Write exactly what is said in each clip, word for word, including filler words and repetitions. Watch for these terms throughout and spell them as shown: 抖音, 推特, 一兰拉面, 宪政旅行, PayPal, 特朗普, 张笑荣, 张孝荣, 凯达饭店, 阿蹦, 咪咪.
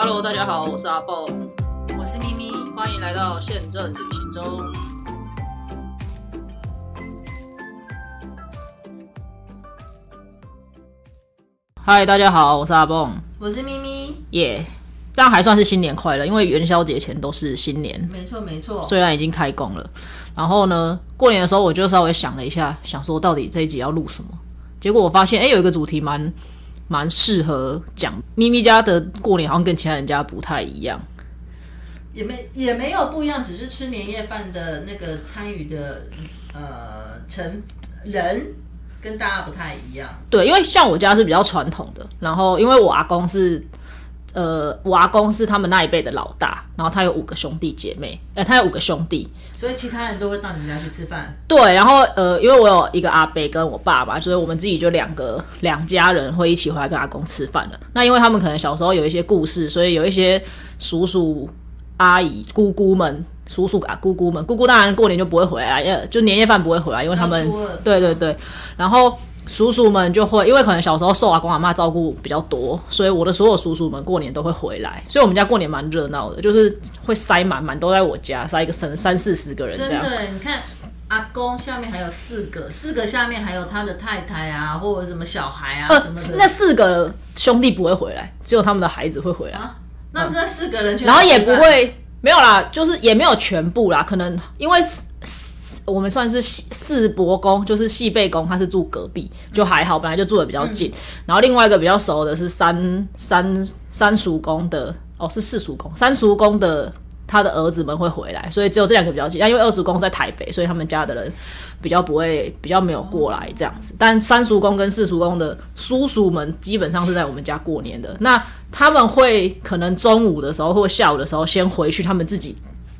Hello， 大家好，我是阿蹦，我是咪咪，欢迎来到宪政旅行中。嗨，大家好，我是阿蹦，我是咪咪，耶、yeah ！这样还算是新年快乐，因为元宵节前都是新年，没错没错。虽然已经开工了，然后呢，过年的时候我就稍微想了一下，想说到底这一集要录什么，结果我发现，哎，有一个主题蛮。蛮适合讲，咪咪家的过年好像跟其他人家不太一样，也没也没有不一样，只是吃年夜饭的那个参与的呃成人跟大家不太一样。对，因为像我家是比较传统的，然后因为我阿公是呃我阿公是他们那一辈的老大，然后他有五个兄弟姐妹，呃他有五个兄弟，所以其他人都会到你们家去吃饭。对，然后呃，因为我有一个阿伯跟我爸爸，所以我们自己就两个两家人会一起回来跟阿公吃饭的。那因为他们可能小时候有一些故事，所以有一些叔叔、阿姨、姑姑们、叔叔啊、姑姑们，姑姑当然过年就不会回来，就年夜饭不会回来，因为他们对对对，然后叔叔们就会，因为可能小时候受阿公阿嬷照顾比较多，所以我的所有叔叔们过年都会回来，所以我们家过年蛮热闹的，就是会塞满满都在我家，塞一个三四十个人这样。真的，你看阿公下面还有四个，四个下面还有他的太太啊，或者什么小孩啊、呃、什么的。那四个兄弟不会回来，只有他们的孩子会回来。啊、那这四个人全、嗯，然后也不会没有啦，就是也没有全部啦，可能因为。我们算是四伯公，就是细辈公，他是住隔壁，就还好，本来就住的比较近、嗯。然后另外一个比较熟的是三三三叔公的，哦，是四叔公，三叔公的他的儿子们会回来，所以只有这两个比较近。但因为二叔公在台北，所以他们家的人比较不会，比较没有过来这样子。但三叔公跟四叔公的叔叔们基本上是在我们家过年的，那他们会可能中午的时候或下午的时候先回去他们自己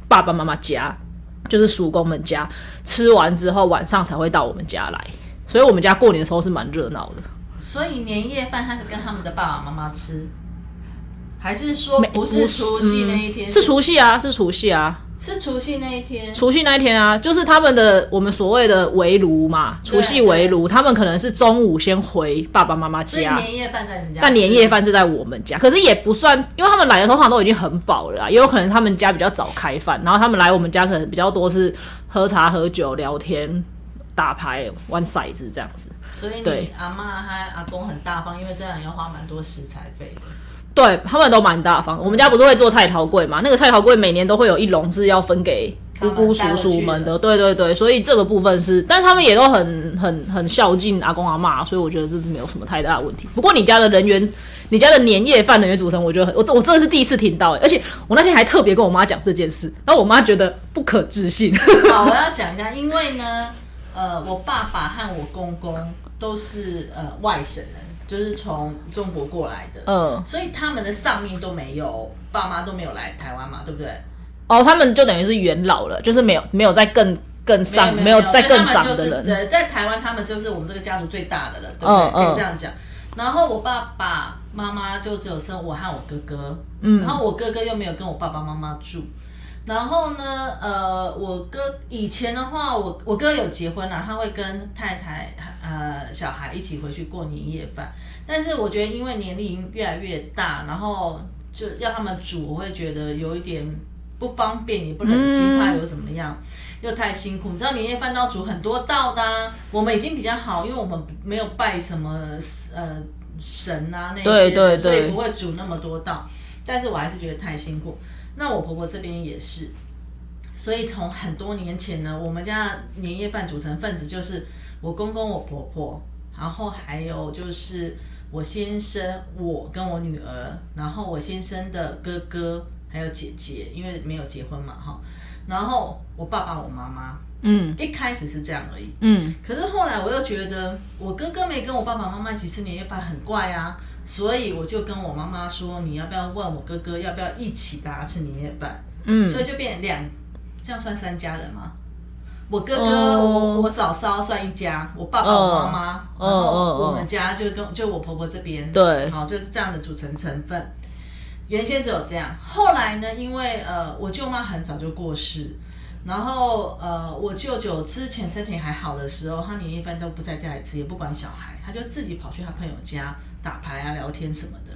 爸爸妈妈家。就是叔公们家吃完之后，晚上才会到我们家来，所以我们家过年的时候是蛮热闹的。所以年夜饭他是跟他们的爸爸妈妈吃，还是说不是除夕那一天？嗯、是除夕啊，是除夕啊，是除夕那一天。除夕那一天啊，就是他们的我们所谓的围炉嘛，除夕围炉，他们可能是中午先回爸爸妈妈家，所以年夜饭在你家，但年夜饭是在我们家，可是也不算，因为他们来的通常都已经很饱了啦，也有可能他们家比较早开饭，然后他们来我们家可能比较多是喝茶、喝酒、聊天、打牌、玩骰子这样子。所以你阿嬤和阿公很大方，因为这样要花蛮多食材费的。对，他们都蛮大方。我们家不是会做菜头粿嘛？那个菜头粿每年都会有一笼是要分给姑姑叔叔们的。对对对，所以这个部分是，但他们也都很很很孝敬阿公阿嬷，所以我觉得这是没有什么太大的问题。不过你家的人员，你家的年夜饭人员组成，我觉得很，我我真的是第一次听到、欸，而且我那天还特别跟我妈讲这件事，然后我妈觉得不可置信。好，我要讲一下，因为呢，呃，我爸爸和我公公都是呃外省人。就是从中国过来的，嗯，所以他们的上面都没有，爸妈都没有来台湾嘛，对不对？哦，他们就等于是元老了，就是没有没有在更更上，没有在更长的人。就是、在台湾，他们就是我们这个家族最大的了，对不对？嗯、可以这样讲。然后我爸爸妈妈就只有生我和我哥哥，嗯，然后我哥哥又没有跟我爸爸妈妈住。然后呢，呃，我哥以前的话，我我哥有结婚啦，他会跟太太呃小孩一起回去过年夜饭。但是我觉得，因为年龄越来越大，然后就要他们煮，我会觉得有一点不方便，也不忍心怕有怎么样，又太辛苦。你知道年夜饭都要煮很多道的啊，我们已经比较好，因为我们没有拜什么呃神啊那些，对对对，所以不会煮那么多道。但是我还是觉得太辛苦。那我婆婆这边也是，所以从很多年前呢，我们家年夜饭组成分子就是我公公、我婆婆，然后还有就是我先生、我跟我女儿，然后我先生的哥哥还有姐姐，因为没有结婚嘛哈，然后我爸爸、我妈妈，嗯，一开始是这样而已，嗯，可是后来我又觉得我哥哥没跟我爸爸妈妈一起吃年夜饭很怪啊。所以我就跟我妈妈说，你要不要问我哥哥要不要一起大家吃年夜饭？嗯，所以就变两，这样算三家人吗？我哥哥、哦、我, 我嫂嫂算一家，我爸爸、哦、我妈妈，然后我们家就跟就我婆婆这边，对，好，就是这样的组成成分。原先只有这样，后来呢，因为呃我舅妈很早就过世，然后呃我舅舅之前身体还好的时候，他年夜饭都不在家里吃，也不管小孩，他就自己跑去他朋友家。打牌啊，聊天什么的。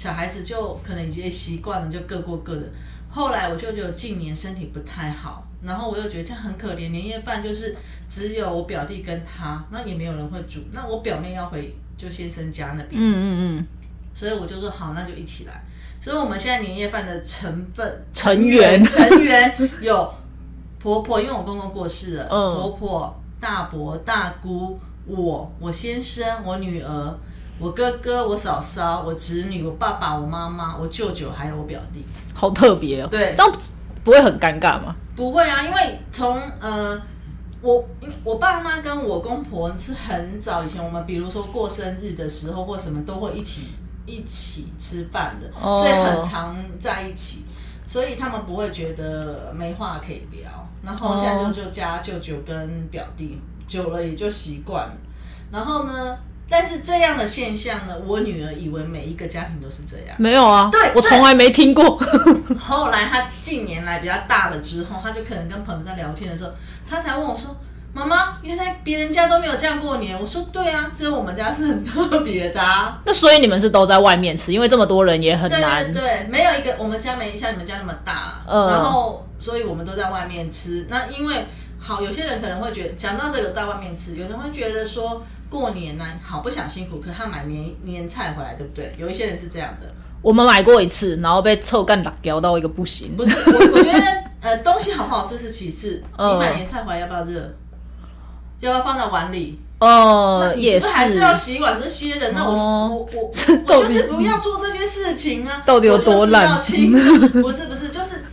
小孩子就可能已经习惯了，就各过各的。后来我舅舅近年身体不太好，然后我又觉得这样很可怜，年夜饭就是只有我表弟跟他，那也没有人会煮，那我表妹要回就先生家那边，嗯嗯嗯，所以我就说好，那就一起来。所以我们现在年夜饭的成分成员成员有婆婆，因为我公公过世了，嗯、婆婆、大伯、大姑、我、我先生、我女儿、我哥哥、我嫂嫂、我侄女、我爸爸、我妈妈、我舅舅，还有我表弟。好特别哦！对，这样不会很尴尬吗？不会啊，因为从呃。我我爸妈跟我公婆是很早以前，我们比如说过生日的时候或什么都会一起一起吃饭的， oh. 所以很常在一起，所以他们不会觉得没话可以聊。然后现在就就加舅舅跟表弟， oh. 久了也就习惯了。然后呢，但是这样的现象呢，我女儿以为每一个家庭都是这样，没有啊，对，我从来没听过。后来她近年来比较大了之后，她就可能跟朋友在聊天的时候，他才问我说：“妈妈，原来别人家都没有这样过年。”我说：“对啊，只有我们家是很特别的啊。”那所以你们是都在外面吃，因为这么多人也很难。对对对，没有一个我们家没像你们家那么大，嗯、然后所以我们都在外面吃。那因为好，有些人可能会觉得讲到这个在外面吃，有人会觉得说过年呢、啊、好不想辛苦，可是他买年年菜回来，对不对？有一些人是这样的。我们买过一次，然后被臭干辣椒到一个不行。不是，我我觉得。呃，东西好不好吃是其次，嗯、你买年菜回来要不要热？要不要放在碗里？哦、嗯，也是，还是要洗碗这些的。那我、哦、我我我就是不要做这些事情啊！到底有多懒？不是不是，就是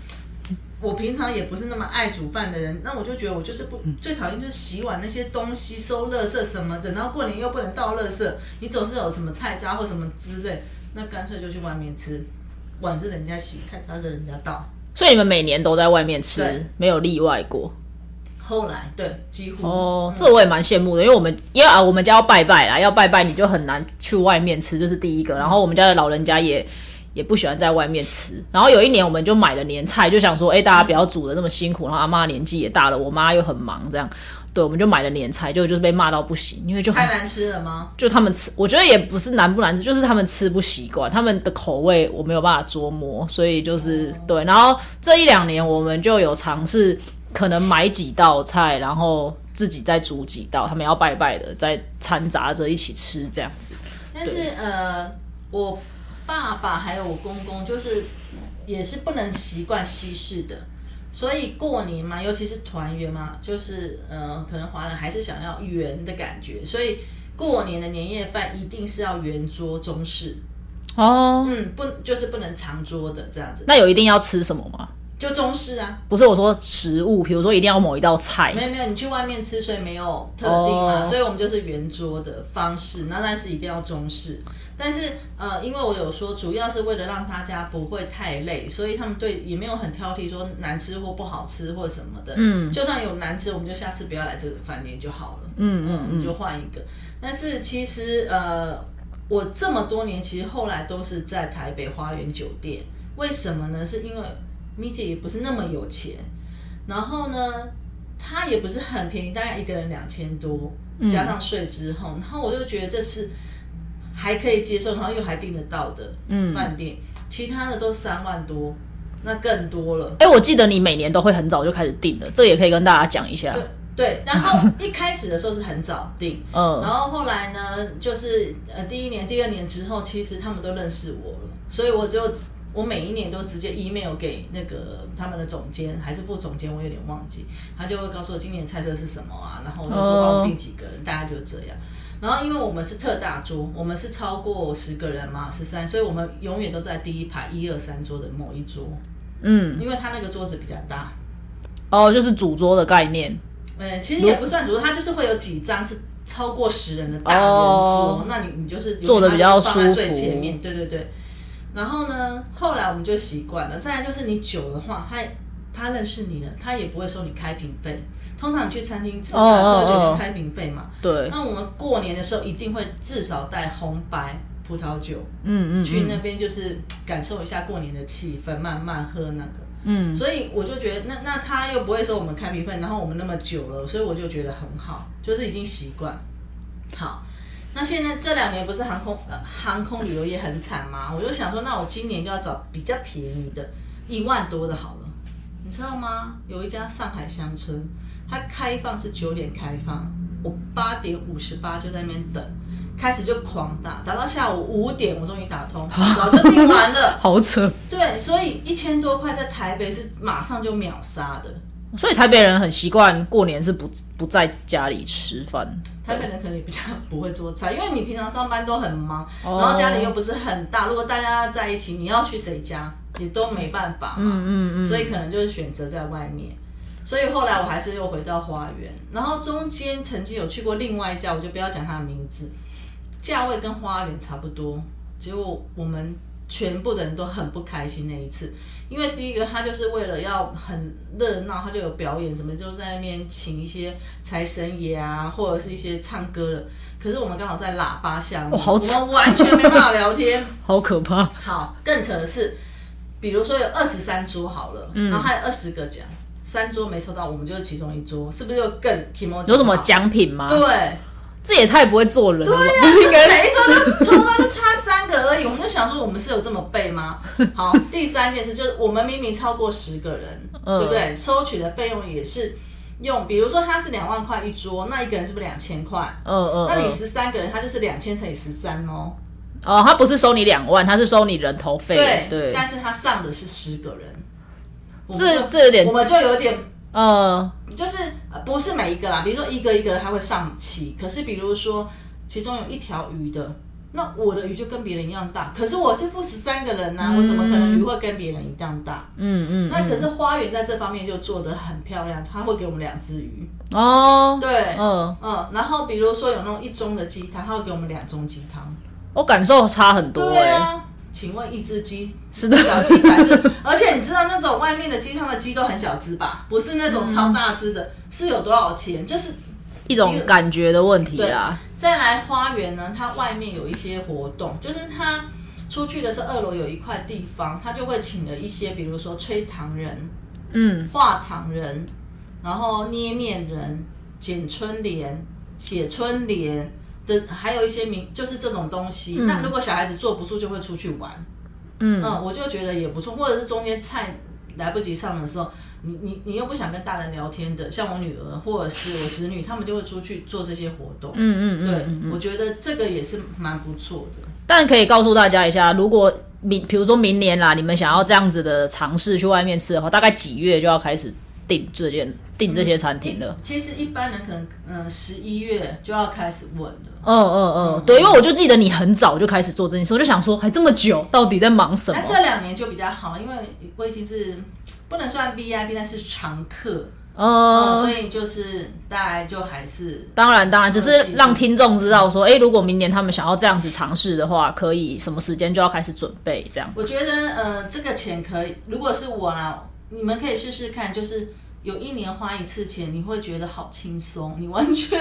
我平常也不是那么爱煮饭的人，那我就觉得我就是不最讨厌就是洗碗那些东西、收垃圾什么的，然后过年又不能倒垃圾，你总是有什么菜渣或什么之类，那干脆就去外面吃，碗是人家洗，菜渣是人家倒。所以你们每年都在外面吃，没有例外过。后来对，几乎哦，这我也蛮羡慕的，因为我们因为啊，我们家要拜拜啦，要拜拜你就很难去外面吃，这是第一个。然后我们家的老人家也也不喜欢在外面吃。然后有一年我们就买了年菜，就想说，哎、欸，大家不要煮的那么辛苦。然后阿嬤年纪也大了，我妈又很忙，这样对，我们就买了年菜，就就是被骂到不行，因为就太难吃了吗？就他们吃，我觉得也不是难不难吃，就是他们吃不习惯，他们的口味我没有办法捉摸，所以就是、嗯、对。然后这一两年我们就有尝试，可能买几道菜，然后自己再煮几道，他们要拜拜的，再掺杂着一起吃这样子。但是呃，我爸爸还有我公公就是也是不能习惯西式的。所以过年嘛，尤其是团圆嘛，就是呃，可能华人还是想要圆的感觉，所以过年的年夜饭一定是要圆桌中式哦，嗯，不就是不能长桌的这样子。那有一定要吃什么吗？就中式啊，不是我说食物，比如说一定要某一道菜，没有没有，你去外面吃，所以没有特定嘛， oh. 所以我们就是圆桌的方式，那但是一定要中式。但是呃，因为我有说，主要是为了让大家不会太累，所以他们对也没有很挑剔，说难吃或不好吃或什么的。嗯，就算有难吃，我们就下次不要来这个饭店就好了。嗯嗯嗯，我们就换一个。但是其实呃，我这么多年其实后来都是在台北花园酒店，为什么呢？是因为米姐也不是那么有钱，然后呢，她也不是很便宜，大概一个人两千多，加上税之后，嗯、然后我就觉得这是还可以接受，然后又还订得到的饭店，嗯、其他的都三万多，那更多了。哎、欸，我记得你每年都会很早就开始订的，这也可以跟大家讲一下。对对，然后一开始的时候是很早订，嗯，然后后来呢，就是呃第一年、第二年之后，其实他们都认识我了，所以我就。我每一年都直接 email 给那个他们的总监还是副总监，我有点忘记，他就会告诉我今年菜色是什么啊，然后我就说帮我订几个人， oh. 大家就这样。然后因为我们是特大桌，我们是超过十个人嘛，十三，所以我们永远都在第一排一二三桌的某一桌。嗯，因为他那个桌子比较大。哦， oh, 就是主桌的概念。嗯，其实也不算主桌，他就是会有几张是超过十人的大圆桌， oh. 那你你就是坐的比较舒服，放在最前面，对对对。然后呢，后来我们就习惯了。再来就是你久的话，他他认识你了，他也不会收你开瓶费。通常你去餐厅吃饭，喝酒就开瓶费嘛。对。那我们过年的时候一定会至少带红白葡萄酒，嗯 嗯, 嗯，去那边就是感受一下过年的气氛，慢慢喝那个。嗯。所以我就觉得，那那他又不会收我们开瓶费，然后我们那么久了，所以我就觉得很好，就是已经习惯。好，那现在这两年不是航空、呃、航空旅游业很惨吗？我就想说，那我今年就要找比较便宜的，一万多的好了。你知道吗？有一家上海乡村，它开放是九点开放，我八点五十八就在那边等，开始就狂打，打到下午五点，我终于打通，早就订完了，好扯。对，所以一千多块在台北是马上就秒杀的。所以台北人很习惯过年是 不, 不在家里吃饭，台北人可能比较不会做菜，因为你平常上班都很忙、哦、然后家里又不是很大，如果大家在一起你要去谁家也都没办法嘛、嗯嗯嗯、所以可能就是选择在外面，所以后来我还是又回到花园，然后中间曾经有去过另外一家，我就不要讲它的名字，价位跟花园差不多，结果我们全部的人都很不开心那一次，因为第一个他就是为了要很热闹，他就有表演什么，就在那边请一些财神爷啊，或者是一些唱歌的。可是我们刚好在喇叭下面，哦、好我们完全没办法聊天，好可怕。好，更扯的是，比如说有二十三桌好了，嗯、然后还有二十个奖，三桌没抽到，我们就是其中一桌，是不是就更 kimochi？ 有什么奖品吗？对。这也太不会做人了。对呀、啊，就是每一桌都抽到就差三个而已，我们就想说我们是有这么背吗？好，第三件事就是我们明明超过十个人，嗯、对不对？收取的费用也是用，比如说他是两万块一桌，那一个人是不是两千块？嗯嗯，那你十三个人，他就是两千乘以十三哦。哦，他不是收你两万，他是收你人头费。对对，但是他上的是十个人，这这有点，我们就有点。呃、uh, ，就是不是每一个啦，比如说一个一个的他会上齐，可是比如说其中有一条鱼的，那我的鱼就跟别人一样大，可是我是付十三个人啊、嗯，我怎么可能鱼会跟别人一样大？嗯 嗯, 嗯。那可是花园在这方面就做得很漂亮，他会给我们两只鱼哦，对，嗯嗯，然后比如说有那种一盅的鸡汤，他会给我们两盅鸡汤，我感受差很多、欸，对啊。请问一只鸡是小鸡才是而且你知道那种外面的鸡汤的鸡都很小只吧，不是那种超大只的、嗯、是有多少钱，就是一种感觉的问题啊。再来花园呢，它外面有一些活动，就是它出去的时候二楼有一块地方，它就会请了一些比如说吹糖人、嗯、画糖人，然后捏面人、剪春联、写春联的，还有一些名，就是这种东西。那、嗯、如果小孩子坐不住，就会出去玩。嗯，嗯我就觉得也不错。或者是中间菜来不及上的时候，你你你又不想跟大人聊天的，像我女儿或者是我侄女，他们就会出去做这些活动。嗯嗯嗯，对嗯嗯，我觉得这个也是蛮不错的。但可以告诉大家一下，如果明，比如说明年啦，你们想要这样子的尝试去外面吃的话，大概几月就要开始？订这件订这些餐厅了、嗯。其实一般人可能嗯十一月就要开始问了。嗯嗯嗯，对，因为我就记得你很早就开始做这件事，我就想说还这么久，到底在忙什么？那这两年就比较好，因为我已经是不能算 V I P， 但是常客。嗯，嗯所以就是大概就还是当然当然，只是让听众知道说，哎、欸，如果明年他们想要这样子尝试的话，可以什么时间就要开始准备这样。我觉得呃，这个钱可以，如果是我啦。你们可以试试看，就是有一年花一次钱，你会觉得好轻松，你完全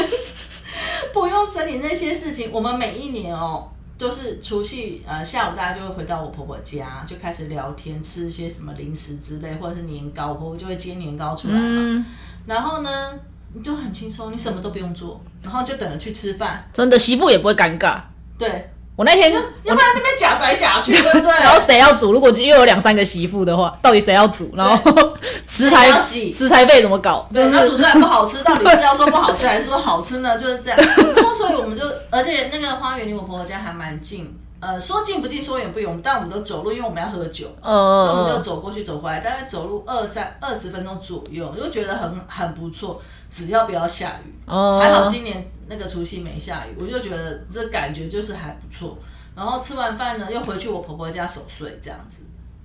不用整理那些事情。我们每一年哦，就是除夕呃下午大家就会回到我婆婆家，就开始聊天，吃一些什么零食之类，或者是年糕，我婆婆就会煎年糕出来嘛。嗯、然后呢，你就很轻松，你什么都不用做，然后就等着去吃饭。真的，媳妇也不会尴尬。对。我那天要不然那边夹来夹去，对不对？然后谁要煮？如果又有两三个媳妇的话，到底谁要煮？然后食材食材费怎么搞？对，那、就是、煮出来不好吃，到底是要说不好吃还是说好吃呢？就是这样。然后所以我们就，而且那个花园离我婆婆家还蛮近，呃，说近不近，说远不远，但我们都走路，因为我们要喝酒，呃、所以我们就走过去走回来，大概走路二三二十分钟左右，就觉得很很不错，只要不要下雨。呃、还好今年。那个除夕没下雨，我就觉得这感觉就是还不错。然后吃完饭呢，又回去我婆婆家守岁这样子。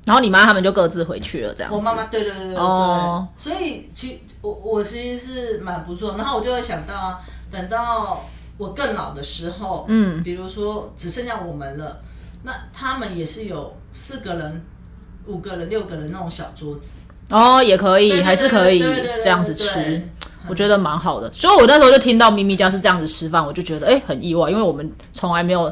然后你妈他们就各自回去了这样子。我妈妈对对对对对。哦、所以其我我其实是蛮不错。然后我就会想到啊，等到我更老的时候，嗯，比如说只剩下我们了，那他们也是有四个人、五个人、六个人那种小桌子。哦，也可以，对对对对还是可以这样子吃。对对对对我觉得蛮好的，所以我那时候就听到咪咪家是这样子吃饭，我就觉得哎、欸、很意外，因为我们从来没有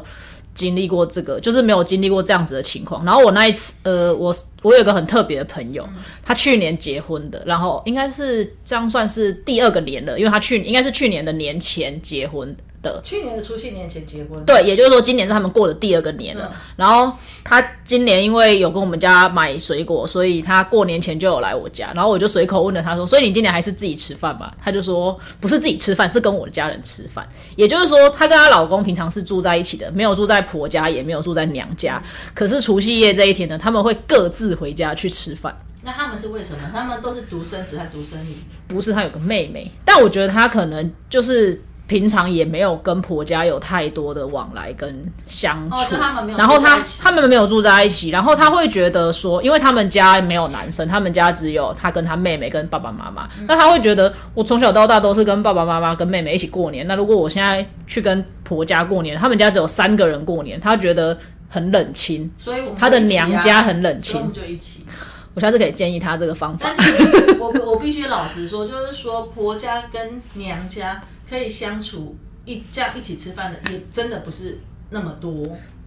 经历过这个，就是没有经历过这样子的情况。然后我那一次，呃，我我有一个很特别的朋友，他去年结婚的，然后应该是这样算是第二个年了，因为他去应该是去年的年前结婚，的，去年的除夕年前结婚，对，也就是说今年是他们过的第二个年了、嗯、然后他今年因为有跟我们家买水果，所以他过年前就有来我家，然后我就随口问了他说，所以你今年还是自己吃饭吧？他就说不是自己吃饭，是跟我的家人吃饭，也就是说他跟他老公平常是住在一起的，没有住在婆家也没有住在娘家、嗯、可是除夕夜这一天呢，他们会各自回家去吃饭。那他们是为什么？他们都是独生子还是独生女？不是，他有个妹妹，但我觉得他可能就是平常也没有跟婆家有太多的往来跟相处、哦、就他们没有住在一起，然后他他们没有住在一起，然后他会觉得说，因为他们家没有男生，他们家只有他跟他妹妹跟爸爸妈妈、嗯、那他会觉得我从小到大都是跟爸爸妈妈跟妹妹一起过年，那如果我现在去跟婆家过年，他们家只有三个人过年，他觉得很冷清，所以我们、啊、他的娘家很冷清，所以我们就一起。我下次可以建议他这个方法，但是 我, 我必须老实说，就是说婆家跟娘家可以相处一这样一起吃饭的也真的不是那么多，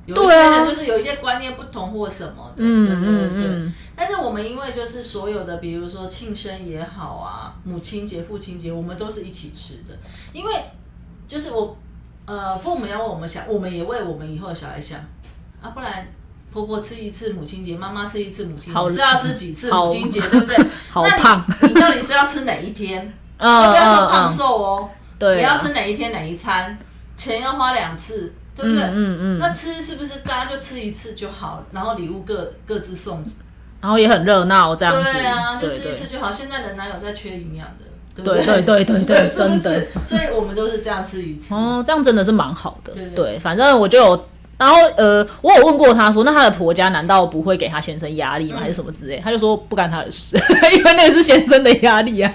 有一些人就是有一些观念不同或什么的，嗯对对对对、嗯、但是我们因为就是所有的比如说庆生也好啊，母亲节父亲节我们都是一起吃的，因为就是我呃父母要为我们想，我们也为我们以后的小孩想啊，不然婆婆吃一次母亲节，妈妈吃一次母亲节，是要吃几次母亲节，对不对？好胖，那你，你到底是要吃哪一天？嗯、不要说胖瘦哦，对、嗯，你要吃哪一天哪一餐，钱要花两次，对不对？嗯 嗯, 嗯。那吃是不是大家就吃一次就好了？然后礼物各各自送，然后也很热闹这样子。对啊，就吃一次就好。对对，现在人哪有在缺营养的？对对对对 对, 对，真的。所以我们都是这样吃一次。哦，这样真的是蛮好的。对, 对, 对, 对，反正我就有。然后呃，我有问过他说，那他的婆家难道不会给他先生压力吗？还是什么之类？他就说不干他的事，因为那是先生的压力啊。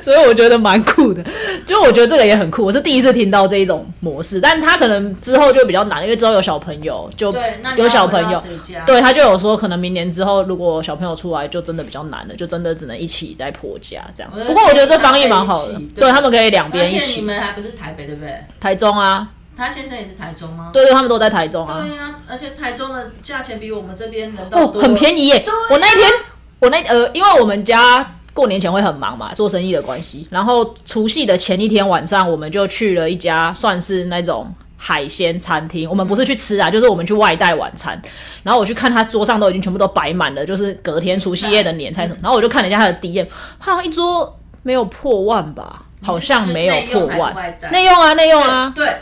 所以我觉得蛮酷的，就我觉得这个也很酷，我是第一次听到这一种模式。但他可能之后就比较难，因为之后有小朋友，就有小朋友，对，他就有说可能明年之后如果小朋友出来，就真的比较难了，就真的只能一起在婆家这样。不过我觉得这防疫蛮好的，对，他们可以两边一起。而且你们还不是台北对不对？台中啊。他先生也是台中吗？对对，他们都在台中啊。对啊，而且台中的价钱比我们这边人都多、哦、很便宜耶。对、啊，我那天我那呃，因为我们家过年前会很忙嘛，做生意的关系，然后除夕的前一天晚上，我们就去了一家算是那种海鲜餐厅，我们不是去吃啊，就是我们去外带晚餐。然后我去看他桌上都已经全部都摆满了，就是隔天除夕夜的年菜什么。然后我就看了一下他的 D M， 好像一桌没有破万吧，好像没有破万。内用啊，内用啊，对。对，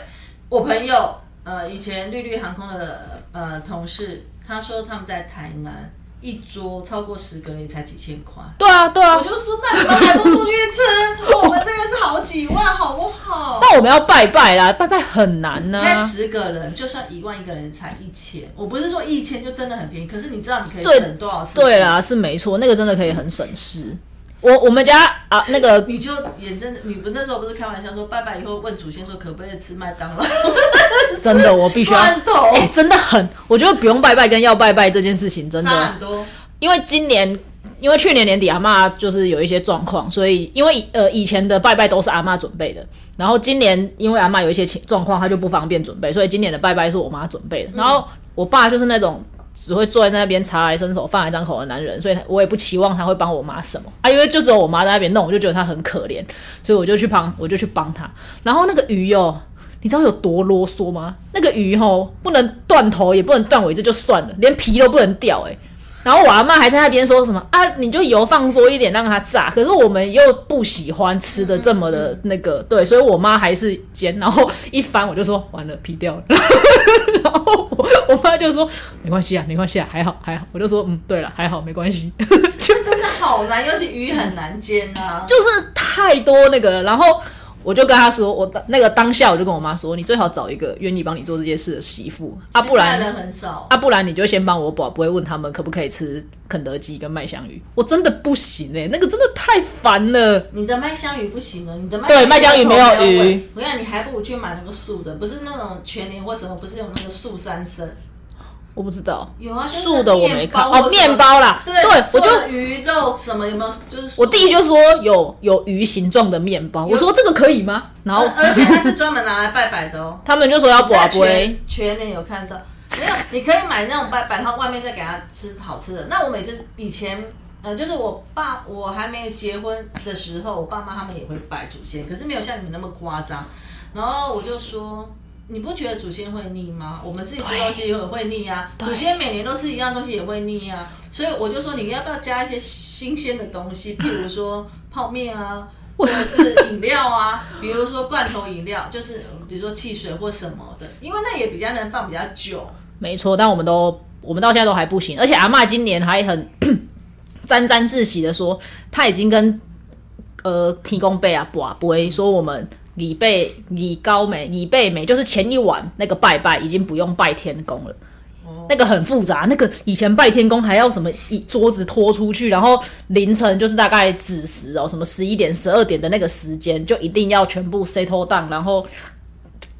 我朋友呃，以前绿绿航空的呃同事，他说他们在台南一桌超过十个人才几千块。对啊，对啊。我就说那你们还不出去吃？我们这个是好几万，好不好？那我们要拜拜啦，拜拜很难呢、啊。你看十个人，就算一万一个人才一千，我不是说一千就真的很便宜，可是你知道你可以省多少事？对啦，是没错，那个真的可以很省事。我我们家啊，那个你就也真的，你不那时候不是开玩笑说拜拜以后问祖先说可不可以吃麦当劳？真的，我必须要、欸、真的很，我觉得不用拜拜跟要拜拜这件事情真的差很多，因为今年。因为去年年底阿嬷就是有一些状况，所以因为呃以前的拜拜都是阿嬷准备的，然后今年因为阿嬷有一些状况，她就不方便准备，所以今年的拜拜是我妈准备的。然后我爸就是那种只会坐在那边茶来伸手饭来张口的男人，所以我也不期望他会帮我妈什么啊，因为就只有我妈在那边弄，我就觉得她很可怜，所以我就去帮我就去帮她。然后那个鱼哦，你知道有多啰嗦吗？那个鱼哦，不能断头也不能断尾，这就算了，连皮都不能掉哎、欸。然后我阿嬷还在那边说什么啊，你就油放多一点让它炸，可是我们又不喜欢吃的这么的那个，对，所以我妈还是煎，然后一翻我就说完了，皮掉了。然后我我妈就说没关系啊，没关系啊，还好还好。我就说嗯，对了，还好没关系。就真的好难，尤其鱼很难煎啊，就是太多那个了。然后我就跟他说，我那个当下我就跟我妈说，你最好找一个愿意帮你做这件事的媳妇啊，不然人很少啊，不然你就先帮我保，不会问他们可不可以吃肯德基跟麦香鱼。我真的不行欸，那个真的太烦了。你的麦香鱼不行了，你的麦对麦香鱼没有鱼。我想你还不如去买那个素的，不是那种全年或什么，不是有那个素三生。我不知道，有啊，素的我没看哦，面包啦，对，对我就鱼肉什么有没有？就是我弟就说有有鱼形状的面包，我说这个可以吗？然后、呃、而且它是专门拿来拜拜的哦。他们就说要拔杯，全年有看到没有？你可以买那种拜拜，然后外面再给他吃好吃的。那我每次以前呃，就是我爸我还没结婚的时候，我爸妈他们也会拜祖先，可是没有像你们那么夸张。然后我就说，你不觉得祖先会腻吗？我们自己吃东西也会腻啊，祖先每年都吃一样东西也会腻啊，所以我就说你要不要加一些新鲜的东西，譬如说泡面啊，或者是饮料啊，比如说罐头饮料，就是比如说汽水或什么的，因为那也比较能放比较久。没错，但我们都我们到现在都还不行，而且阿嬤今年还很沾沾自喜的说，她已经跟呃天公伯啊伯伯说我们。礼拜礼高美礼拜美就是前一晚那个拜拜已经不用拜天公了、哦、那个很复杂，那个以前拜天公还要什么一桌子拖出去，然后凌晨就是大概子时哦，什么十一点十二点的那个时间就一定要全部 settle down， 然后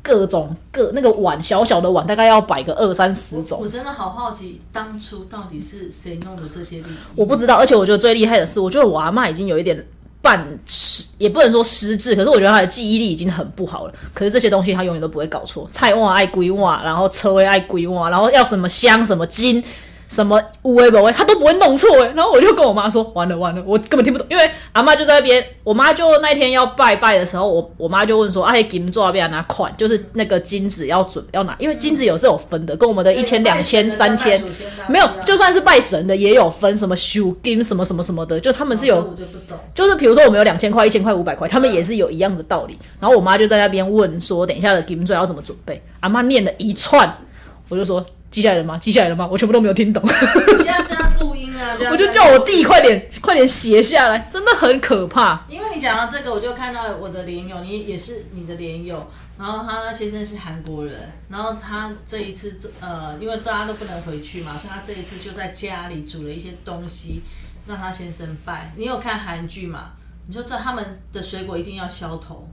各种各那个碗小小的碗大概要摆个二三十种。 我, 我真的好好奇当初到底是谁弄的这些礼仪，我不知道。而且我觉得最厉害的是，我觉得我阿嬤已经有一点半失，也不能说失智，可是我觉得他的记忆力已经很不好了。可是这些东西他永远都不会搞错，菜碗爱归碗，然后车位爱归碗，然后要什么香什么金什么有的没的他都不会弄错耶。然后我就跟我妈说，完了完了，我根本听不懂，因为阿嬤就在那边。我妈就那天要拜拜的时候，我我妈就问说，啊，那金纸要怎么款，就是那个金纸要准要拿，因为金纸有时候有分的，跟我们的一千两千三千，没有，就算是拜神的也有分什么收金什么什么什么的，就他们是有，就不懂，就是比如说我们有两千块、一千块、五百块，他们也是有一样的道理。然后我妈就在那边问说，等一下的金纸要怎么准备？阿嬤念了一串，我就说。记下来了吗？记下来了吗？我全部都没有听懂。你现在这样录音啊，这样我就叫我弟快点快点写下来，真的很可怕。因为你讲到这个，我就看到我的连友，你也是你的连友，然后他先生是韩国人，然后他这一次呃，因为大家都不能回去嘛，所以他这一次就在家里煮了一些东西让他先生拜。你有看韩剧嘛？你就知道他们的水果一定要消头。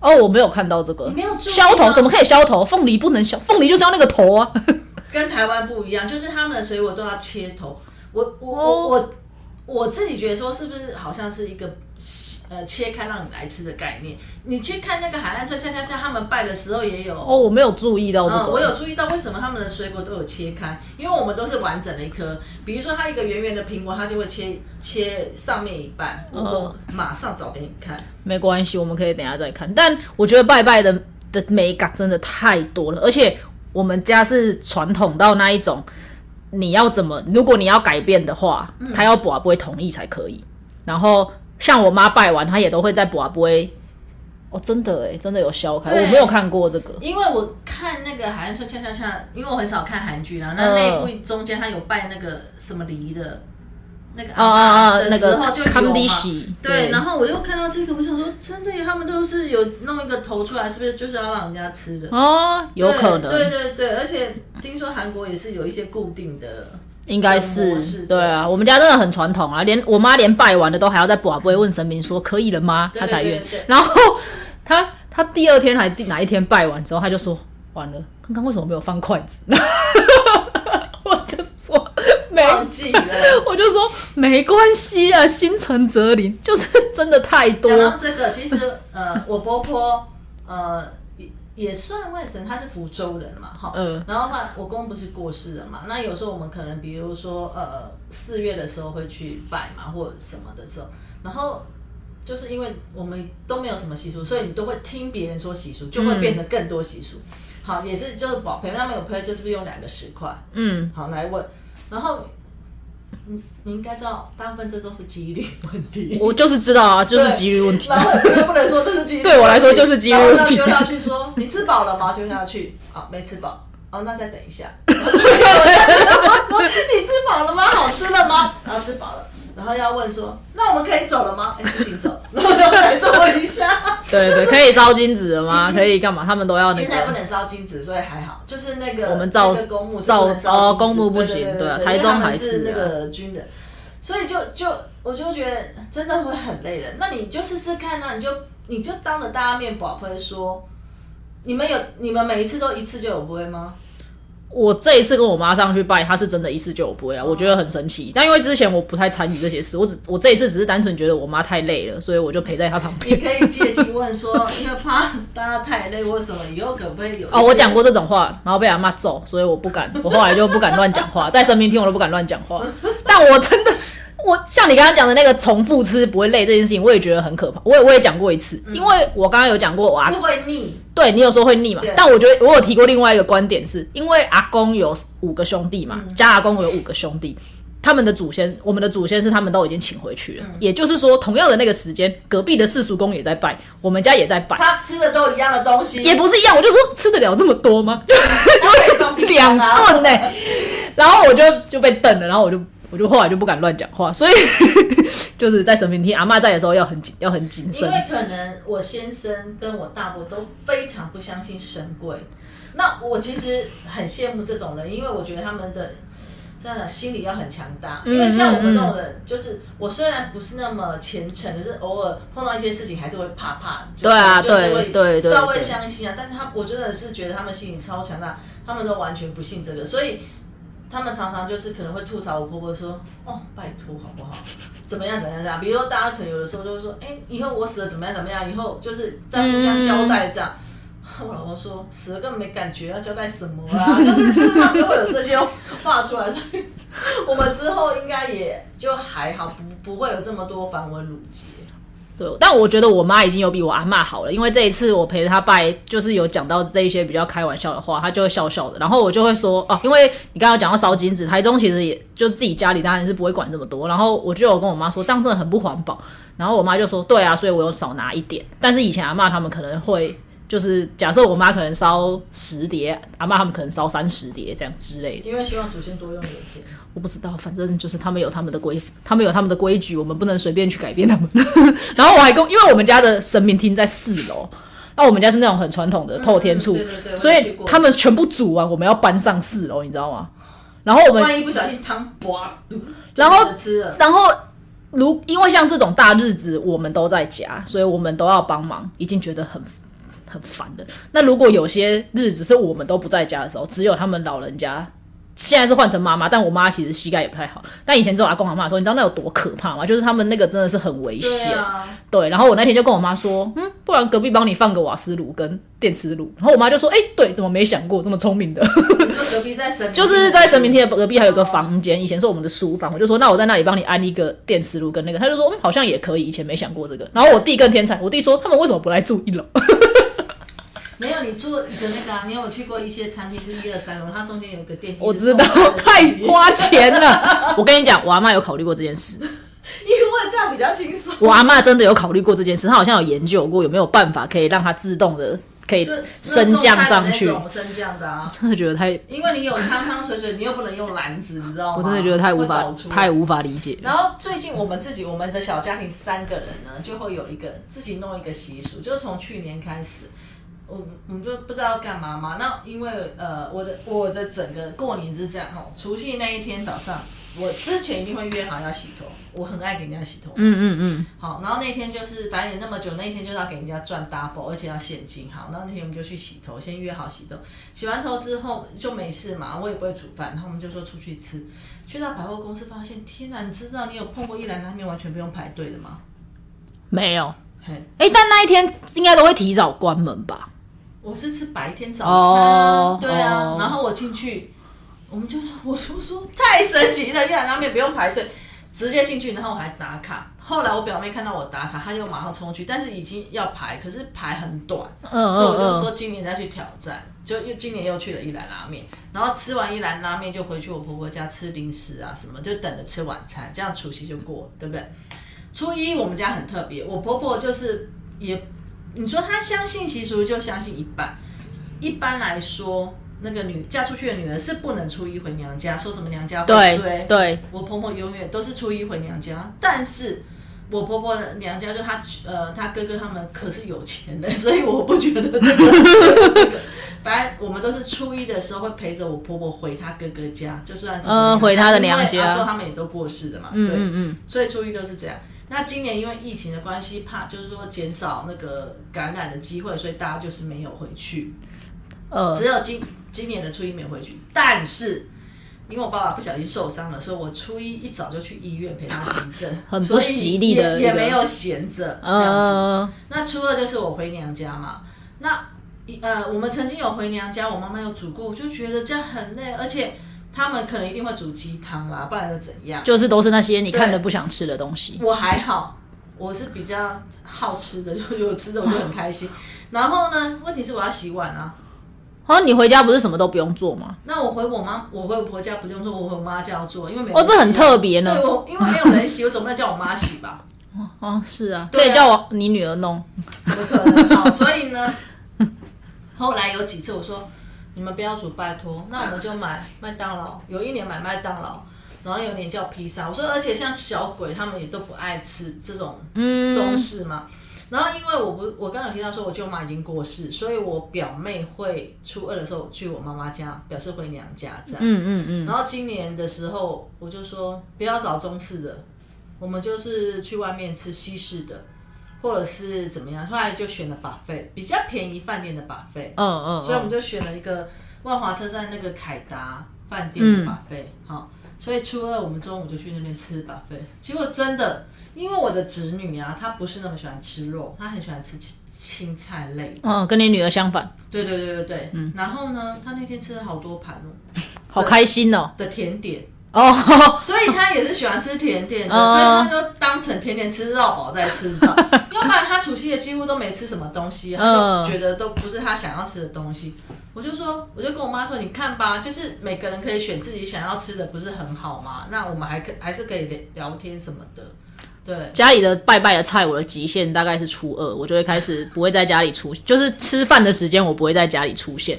哦，我没有看到这个。你没有注意消头？怎么可以消头？凤梨不能消，凤梨就是要那个头啊。跟台湾不一样，就是他们的水果都要切头。我我、oh. 我我自己觉得说，是不是好像是一个呃切开让你来吃的概念？你去看那个海岸村恰恰恰他们拜的时候也有哦， oh, 我没有注意到这个、嗯。我有注意到为什么他们的水果都有切开，因为我们都是完整的一颗。比如说，它一个圆圆的苹果，它就会切切上面一半。我马上找给你看， oh. 没关系，我们可以等一下再看。但我觉得拜拜的的美感真的太多了，而且。我们家是传统到那一种，你要怎么？如果你要改变的话，嗯、他要拔杯同意才可以。然后像我妈拜完，她也都会再拔杯。哦，真的哎，真的有消开，我没有看过这个。因为我看那个海岸村恰恰恰，因为我很少看韩剧啦。那那部中间他有拜那个什么梨的，那个啊的时候就有嘛。啊啊啊那個、对，然后我又看到这个，我想说，真的，他们都是有弄一个头出来，是不是就是要让人家吃的？哦，有可能。对对对，而且听说韩国也是有一些固定的，应该是对啊。我们家真的很传统啊，连我妈连拜完了都还要再卜杯问神明说可以了吗？她才愿。然后她她第二天还哪一天拜完之后，她就说完了，刚刚为什么没有放筷子？我就说。忘记了，我就说没关系啦，心诚则灵，就是真的太多。讲到这个，其实呃，我婆婆呃也算外省，她是福州人嘛，哈，嗯，然后嘛，我公不是过世了嘛，那有时候我们可能比如说呃四月的时候会去拜嘛，或什么的时候，然后就是因为我们都没有什么习俗，所以你都会听别人说习俗，就会变得更多习俗。嗯、好，也是就是保陪他们有陪，就是不是用两个十块，嗯，好来问。然后你你应该知道，大部分这都是几率问题。我就是知道啊，就是几率问题。然后我不能说这是几率问题，对我来说就是几率问题。然后丢下去说：“你吃饱了吗？”丢下去啊，没吃饱。哦，那再等一下。然后说：“你吃饱了吗？好吃了吗？”然后吃饱了，然后要问说：“那我们可以走了吗？”哎，不行走。然后要再坐一下。对对，可以烧金纸了吗？可以干嘛？他们都要那个。现在不能烧金纸，所以还好。就是那个我们造、那个、公墓造哦，公墓不行， 对, 对, 对, 对, 对, 对台中还 是,、啊、是那个军人，所以就就我就觉得真的会很累人。那你就试试看啊，你就你就当着大家面保会说，你们有你们每一次都一次就有不会吗？我这一次跟我妈上去拜，她是真的一次就有杯啊，我觉得很神奇。但因为之前我不太参与这些事，我只我这一次只是单纯觉得我妈太累了，所以我就陪在她旁边。你可以借机问说，因为怕大家太累或什么，以后可不可以有？哦，我讲过这种话，然后被阿嬤揍，所以我不敢，我后来就不敢乱讲话，在身边听我都不敢乱讲话。但我真的，我像你刚刚讲的那个重复吃不会累这件事情，我也觉得很可怕。我也我也讲过一次，嗯、因为我刚刚有讲过我阿公是会腻，对你有说会腻嘛？但我觉得我有提过另外一个观点是，因为阿公有五个兄弟嘛，嗯、加阿公有五个兄弟，他们的祖先，我们的祖先是他们都已经请回去了。嗯、也就是说，同样的那个时间，隔壁的四叔公也在拜，我们家也在拜，他吃的都一样的东西，也不是一样。我就说吃得了这么多吗？两顿呢，然后我就就被瞪了，然后我就。我就后来就不敢乱讲话，所以就是在神明厅阿嬤在的时候要很要很谨慎，因为可能我先生跟我大伯都非常不相信神鬼，那我其实很羡慕这种人，因为我觉得他们的真的心理要很强大，因为像我们这种人，嗯嗯嗯就是我虽然不是那么虔诚，可是偶尔碰到一些事情还是会怕怕，对啊，就是会对对对，稍微相信啊，但是他我真的是觉得他们心理超强大，他们都完全不信这个，所以。他们常常就是可能会吐槽我婆婆说哦拜托好不好怎么样怎么样怎么样，比如说大家可能有的时候就会说哎、欸、以后我死了怎么样怎么样，以后就是在互相交代这样、嗯、我老婆说死了根本没感觉要交代什么啊，就是就是他们都会有这些话出来，所以我们之后应该也就还好，不不会有这么多繁文缛节。对，但我觉得我妈已经有比我阿嬷好了，因为这一次我陪着她拜，就是有讲到这一些比较开玩笑的话，她就会笑笑的。然后我就会说，哦、啊，因为你刚刚讲到烧金纸，台中其实也就自己家里当然是不会管这么多。然后我就有跟我妈说，这样真的很不环保。然后我妈就说，对啊，所以我有少拿一点。但是以前阿嬷他们可能会，就是假设我妈可能烧十碟，阿嬷他们可能烧三十碟这样之类的。因为希望祖先多用点钱。我不知道，反正就是他们有他们的规，他们有他们的规矩，我们不能随便去改变他们。然后我还跟，因为我们家的神明厅在四楼，那我们家是那种很传统的透天处，嗯嗯、对对对，所以他们全部煮完，我们要搬上四楼，你知道吗？然后我们万一不小心汤刮，然后然后如因为像这种大日子，我们都在家，所以我们都要帮忙，已经觉得很。很烦的。那如果有些日子是我们都不在家的时候，只有他们老人家，现在是换成妈妈，但我妈其实膝盖也不太好。但以前只有阿公阿嬤的时候，你知道那有多可怕吗？就是他们那个真的是很危险。对啊。对。然后我那天就跟我妈说，嗯，不然隔壁帮你放个瓦斯炉跟电磁炉。然后我妈就说，哎、欸，对，怎么没想过这么聪明的？隔壁在神明，就是在神明厅的隔壁还有个房间，以前是我们的书房。我就说，那我在那里帮你安一个电磁炉跟那个。他就说，嗯，好像也可以，以前没想过这个。然后我弟更天才，我弟说，他们为什么不来住一楼？没有，你住你的那个啊，你有没有去过一些餐厅是一二三楼，它中间有一个电梯。我知道，太花钱了。我跟你讲，我阿嬤有考虑过这件事，因为这样比较轻松。我阿嬤真的有考虑过这件事，她好像有研究过有没有办法可以让它自动的可以升降上去。那种升降的啊，我真的觉得太……因为你有汤汤水水，你又不能用篮子，你知道吗？我真的觉得太无法，太无法理解。然后最近我们自己，我们的小家庭三个人呢，就会有一个自己弄一个习俗，就是从去年开始。我我们就不知道干嘛嘛，那因为呃，我的我的整个过年是这样吼，除夕那一天早上，我之前一定会约好要洗头，我很爱给人家洗头，嗯嗯嗯，好，然后那天就是反正也那么久，那一天就是要给人家赚 double， 而且要现金，好，然后那天我们就去洗头，先约好洗头，洗完头之后就没事嘛，我也不会煮饭，然后我们就说出去吃，去到百货公司发现，天哪，你知道你有碰过一兰拉面完全不用排队的吗？没有，哎，但那一天应该都会提早关门吧？我是吃白天早餐、啊 oh, 对啊、oh. 然后我进去我们就说我就说太神奇了，一兰拉面不用排队直接进去，然后我还打卡，后来我表妹看到我打卡她就马上冲去，但是已经要排，可是排很短、uh, uh, uh. 所以我就说今年再去挑战，就又今年又去了一兰拉面，然后吃完一兰拉面就回去我婆婆家吃零食啊什么，就等着吃晚餐，这样除夕就过了，对不对？初一我们家很特别，我婆婆就是也你说她相信习俗就相信一半，一般来说那个女嫁出去的女儿是不能初一回娘家，说什么娘家会衰，对对，我婆婆永远都是初一回娘家，但是我婆婆的娘家就她呃她哥哥他们可是有钱的，所以我不觉得这个反正我们都是初一的时候会陪着我婆婆回她哥哥家，就算是呃回她的娘家，因为阿周他们也都过世了嘛，嗯嗯嗯，所以初一都是这样。那今年因为疫情的关系，怕就是说减少那个感染的机会，所以大家就是没有回去。呃，只有今今年的初一没有回去，但是因为我爸爸不小心受伤了，所以我初一一早就去医院陪他急诊，很不吉利的，也没有闲着这样子。呃、那初二就是我回娘家嘛，那呃我们曾经有回娘家，我妈妈有煮过，我就觉得这样很累，而且。他们可能一定会煮鸡汤啦，不然又怎样？就是都是那些你看了不想吃的东西。我还好，我是比较好吃的，有吃的我就很开心。然后呢，问题是我要洗碗啊。好像你回家不是什么都不用做吗？那我回我妈，我回我婆家不用做，我回我妈家要做，因为没有人洗。哦，这很特别呢。对，我因为没有人洗，我总不能叫我妈洗吧？哦，是啊，可以叫我你女儿弄。有可能。好，所以呢，后来有几次我说，你们不要煮，拜托。那我们就买麦当劳，有一年买麦当劳，然后有一年叫披萨。我说，而且像小鬼他们也都不爱吃这种中式嘛。嗯，然后因为我不，我刚刚有提到说我舅妈已经过世，所以我表妹会初二的时候去我妈妈家，表示回娘家这样。嗯嗯嗯。然后今年的时候我就说不要找中式的，我们就是去外面吃西式的，或者是怎么样。后来就选了 buffet， 比较便宜饭店的 buffet。嗯嗯。所以我们就选了一个万华车站那个凯达饭店的 buffet。好，所以初二我们中午就去那边吃 buffet， 结果真的。因为我的侄女啊，她不是那么喜欢吃肉，她很喜欢吃青菜类。哦，跟你女儿相反。对对对对对，嗯。然后呢，她那天吃了好多盘哦，好开心哦。的甜点哦，所以她也是喜欢吃甜点的，哦、所以她就当成甜点吃到饱在吃到，要不然她除夕夜几乎都没吃什么东西，她都觉得都不是她想要吃的东西。嗯、我就说，我就跟我妈说，你看吧，就是每个人可以选自己想要吃的，不是很好吗？那我们还可还是可以聊天什么的。对，家里的拜拜的菜，我的极限大概是初二，我就会开始不会在家里出，就是吃饭的时间我不会在家里出现，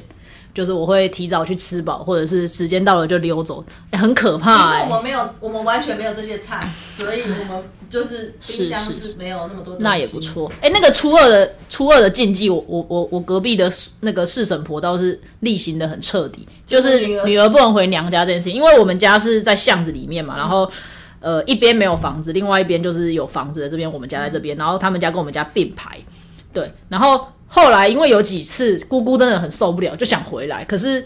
就是我会提早去吃饱，或者是时间到了就溜走，欸、很可怕、欸。因为我们没有，我们完全没有这些菜，所以我们就是冰箱是没有那么多东西。是是，那也不错。哎、欸，那个初二的初二的禁忌，我我我我隔壁的那个四婶婆倒是例行的很彻底，就是女儿不能回娘家这件事情，因为我们家是在巷子里面嘛，嗯、然后。呃，一边没有房子，另外一边就是有房子的。这边我们家在这边，然后他们家跟我们家并排，对。然后后来因为有几次姑姑真的很受不了，就想回来，可是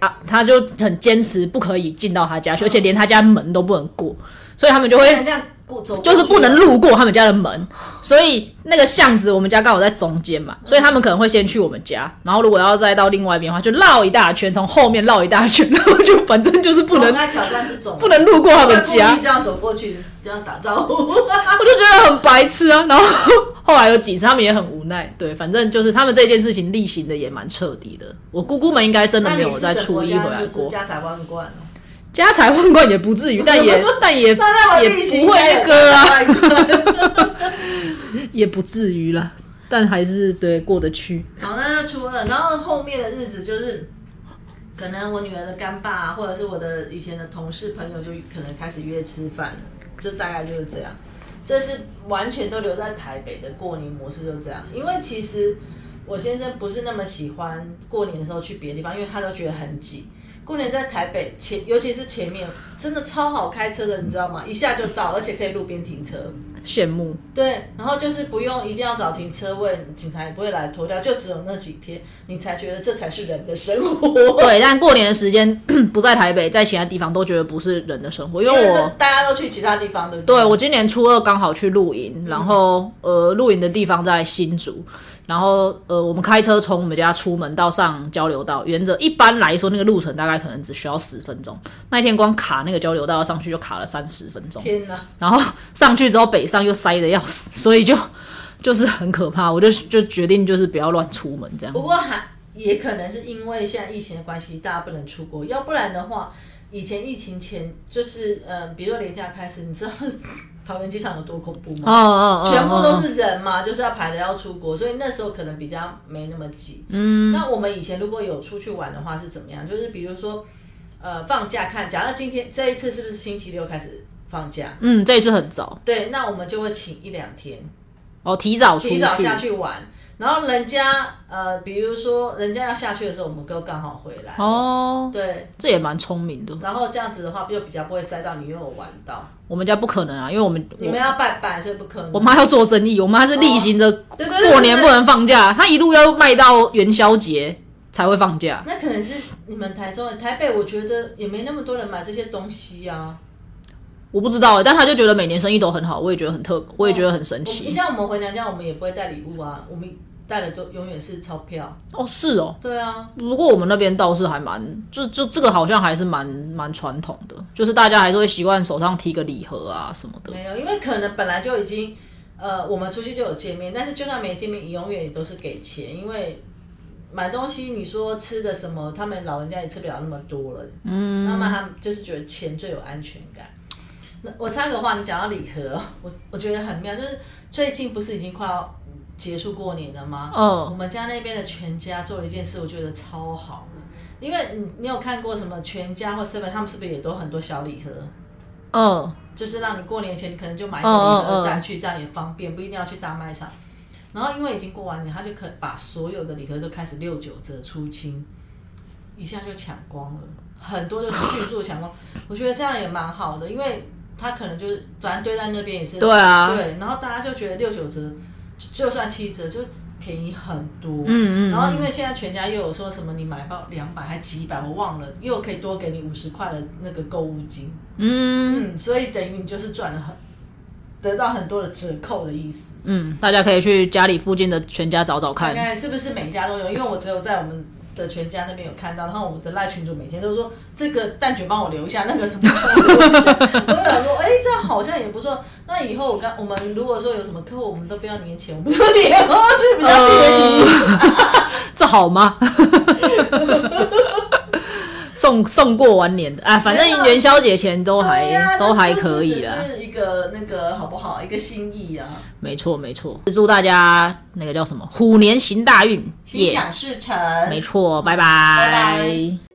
啊，她就很坚持不可以进到她家去，而且连她家门都不能过，所以他们就会就是不能路过他们家的门。所以那个巷子我们家刚好在中间嘛，所以他们可能会先去我们家，然后如果要再到另外一边的话，就绕一大圈，从后面绕一大圈，然后就反正就是不能不能路过他们家，这样走过去，这样打招呼，我就觉得很白痴啊。然后后来有几次他们也很无奈，对，反正就是他们这件事情例行的也蛮彻底的。我姑姑们应该真的没有再初一回来过。家财万贯哦。家财万贯也不至于，但也但也也不会那个啊，也不至于啦，但还是对过得去。好，那就初二，然后后面的日子就是，可能我女儿的干爸、啊、或者是我的以前的同事朋友，就可能开始约吃饭了，就大概就是这样。这是完全都留在台北的过年模式，就这样。因为其实我先生不是那么喜欢过年的时候去别的地方，因为他都觉得很挤。过年在台北前，尤其是前面，真的超好开车的，你知道吗？一下就到，而且可以路边停车，羡慕。对，然后就是不用一定要找停车位，警察也不会来拖掉，就只有那几天，你才觉得这才是人的生活。对，但过年的时间不在台北，在其他地方都觉得不是人的生活，因为我因为大家都去其他地方，对不对？对，我今年初二刚好去露营，然后、嗯、呃，露营的地方在新竹。然后呃，我们开车从我们家出门到上交流道，沿着一般来说那个路程大概可能只需要十分钟。那一天光卡那个交流道上去就卡了三十分钟，天哪！然后上去之后北上又塞得要死，所以就就是很可怕。我就就决定就是不要乱出门这样。不过还也可能是因为现在疫情的关系，大家不能出国，要不然的话，以前疫情前就是呃，比如说连假开始，你知道。桃园机场有多恐怖吗？ oh, oh, oh, oh, oh. 全部都是人嘛，就是要排的要出国，所以那时候可能比较没那么挤。嗯，那我们以前如果有出去玩的话是怎么样？就是比如说，呃，放假看，假如今天这一次是不是星期六开始放假？嗯，这一次很早。对，那我们就会请一两天，哦，提早出去，提早下去玩。然后人家呃，比如说人家要下去的时候，我们哥刚好回来。哦，对，这也蛮聪明的。然后这样子的话，就比较不会塞到你，因为我玩到。我们家不可能啊，因为我们你们要拜拜，所以不可能。我妈要做生意，我妈是例行的，哦、对对对对，过年不能放假，她一路要卖到元宵节才会放假。那可能是你们台中、台北，我觉得也没那么多人买这些东西啊。我不知道、欸，但他就觉得每年生意都很好，我也觉得很特，我也觉得很神奇。哦、像我们回娘家，我们也不会带礼物啊，我们。带的都永远是钞票。哦，是哦。对啊，不过我们那边倒是还蛮，就就这个好像还是蛮蛮传统的，就是大家还是会习惯手上提个礼盒啊什么的。没有，因为可能本来就已经，呃，我们出去就有见面，但是就算没见面，永远也都是给钱，因为买东西你说吃的什么，他们老人家也吃不了那么多了。嗯，那么他们就是觉得钱最有安全感。我插个话，你讲到礼盒，我我觉得很妙，就是最近不是已经快要结束过年了吗？嗯，我们家那边的全家做了一件事，我觉得超好的，因为你你有看过什么全家或seven，他们是不是也都很多小礼盒？嗯，就是让你过年前你可能就买一个礼盒带去，嗯嗯嗯，这样也方便，不一定要去大卖场。然后因为已经过完年，他就可以把所有的礼盒都开始六九折出清，一下就抢光了，很多就迅速抢光。我觉得这样也蛮好的，因为他可能就是反正堆在那边也是，对啊，对，然后大家就觉得六九折，就算七折就便宜很多，嗯嗯。然后因为现在全家又有说什么你买到两百还几百，我忘了，又可以多给你五十块的那个购物金，嗯嗯，所以等于你就是赚了很，得到很多的折扣的意思。嗯，大家可以去家里附近的全家找找看，看是不是每家都有，因为我只有在我们的全家那边有看到，然后我们的赖群主每天都说这个蛋卷帮我留下，那个什么帮我留下，我就想说，哎、欸，这样好像也不错。那以后我刚我们如果说有什么客户，我们都不要年前，我们就年后去比较便宜，呃、这好吗？送送过完年的，哎、啊，反正元宵节前都还、啊、都还可以啦，就是一个那个好不好？一个心意啊，没错没错，祝大家那个叫什么虎年行大运，心想事成，没错，拜拜拜拜。